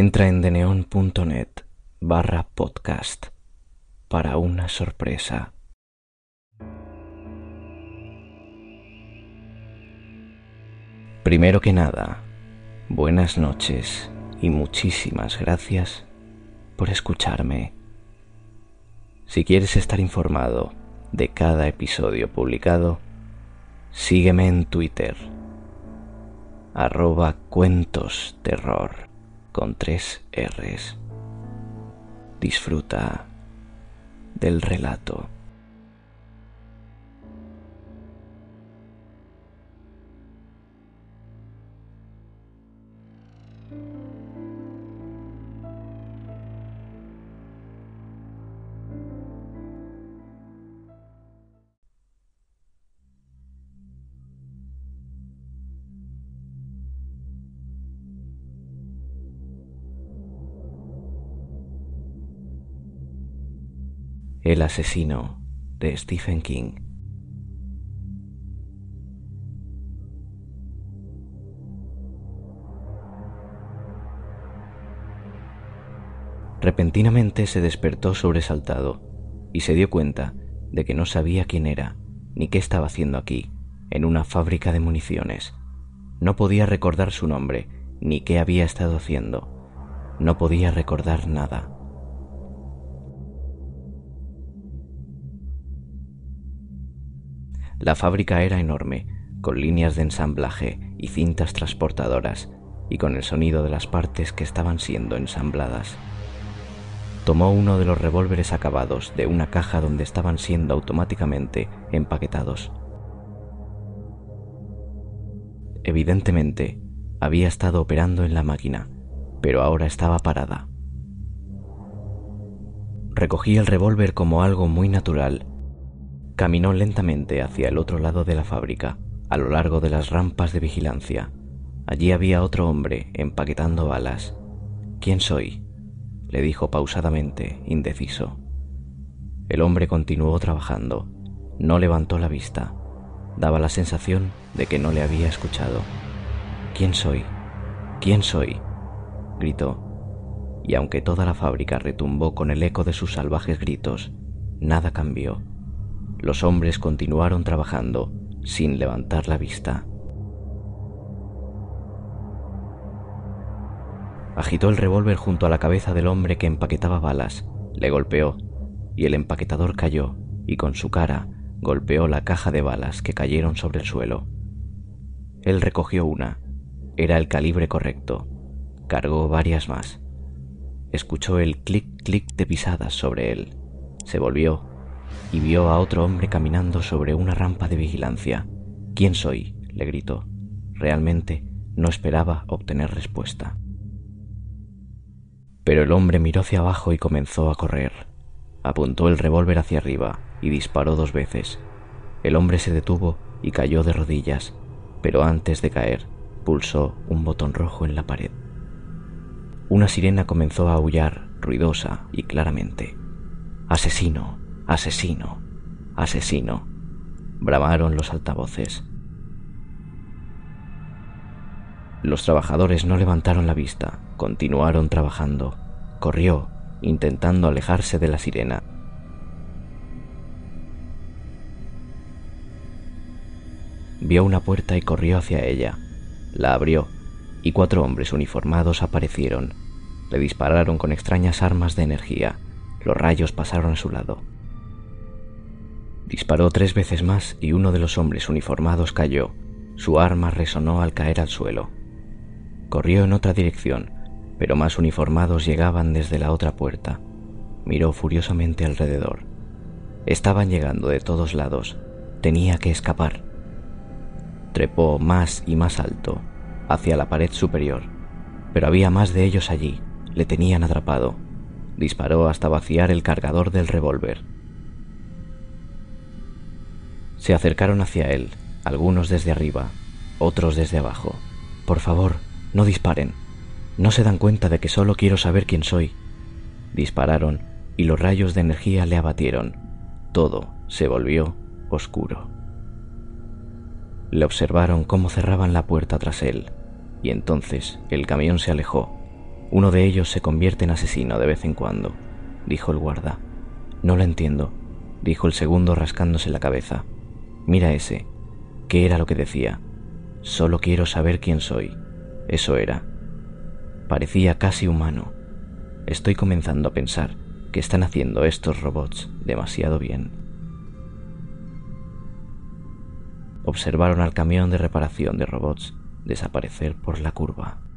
Entra en deneon.net/podcast para una sorpresa. Primero que nada, buenas noches y muchísimas gracias por escucharme. Si quieres estar informado de cada episodio publicado, sígueme en Twitter, @cuentosterror, con 3 R's. Disfruta del relato. El asesino de Stephen King. Repentinamente se despertó sobresaltado y se dio cuenta de que no sabía quién era ni qué estaba haciendo aquí, en una fábrica de municiones. No podía recordar su nombre ni qué había estado haciendo. No podía recordar nada. La fábrica era enorme, con líneas de ensamblaje y cintas transportadoras, y con el sonido de las partes que estaban siendo ensambladas. Tomó uno de los revólveres acabados de una caja donde estaban siendo automáticamente empaquetados. Evidentemente, había estado operando en la máquina, pero ahora estaba parada. Recogí el revólver como algo muy natural. Caminó lentamente hacia el otro lado de la fábrica, a lo largo de las rampas de vigilancia. Allí había otro hombre empaquetando balas. «¿Quién soy?», le dijo pausadamente, indeciso. El hombre continuó trabajando. No levantó la vista. Daba la sensación de que no le había escuchado. «¿Quién soy? ¿Quién soy?», gritó. Y aunque toda la fábrica retumbó con el eco de sus salvajes gritos, nada cambió. Los hombres continuaron trabajando sin levantar la vista. Agitó el revólver junto a la cabeza del hombre que empaquetaba balas, le golpeó, y el empaquetador cayó y con su cara golpeó la caja de balas que cayeron sobre el suelo. Él recogió una, era el calibre correcto, cargó varias más. Escuchó el clic-clic de pisadas sobre él, se volvió y vio a otro hombre caminando sobre una rampa de vigilancia. «¿Quién soy?», le gritó. Realmente no esperaba obtener respuesta. Pero el hombre miró hacia abajo y comenzó a correr. Apuntó el revólver hacia arriba y disparó 2 veces. El hombre se detuvo y cayó de rodillas, pero antes de caer, pulsó un botón rojo en la pared. Una sirena comenzó a aullar, ruidosa y claramente. «¡Asesino! ¡Asesino! ¡Asesino!», bramaron los altavoces. Los trabajadores no levantaron la vista, continuaron trabajando. Corrió, intentando alejarse de la sirena. Vio una puerta y corrió hacia ella. La abrió, y 4 hombres uniformados aparecieron. Le dispararon con extrañas armas de energía. Los rayos pasaron a su lado. Disparó 3 veces más y uno de los hombres uniformados cayó. Su arma resonó al caer al suelo. Corrió en otra dirección, pero más uniformados llegaban desde la otra puerta. Miró furiosamente alrededor. Estaban llegando de todos lados. Tenía que escapar. Trepó más y más alto, hacia la pared superior. Pero había más de ellos allí. Le tenían atrapado. Disparó hasta vaciar el cargador del revólver. Se acercaron hacia él, algunos desde arriba, otros desde abajo. «Por favor, no disparen. ¿No se dan cuenta de que solo quiero saber quién soy?». Dispararon y los rayos de energía le abatieron. Todo se volvió oscuro. Le observaron cómo cerraban la puerta tras él, y entonces el camión se alejó. Uno de ellos se convierte en asesino de vez en cuando, dijo el guarda. No lo entiendo, dijo el segundo rascándose la cabeza. Mira ese. ¿Qué era lo que decía? Solo quiero saber quién soy. Eso era. Parecía casi humano. Estoy comenzando a pensar que están haciendo estos robots demasiado bien. Observaron al camión de reparación de robots desaparecer por la curva.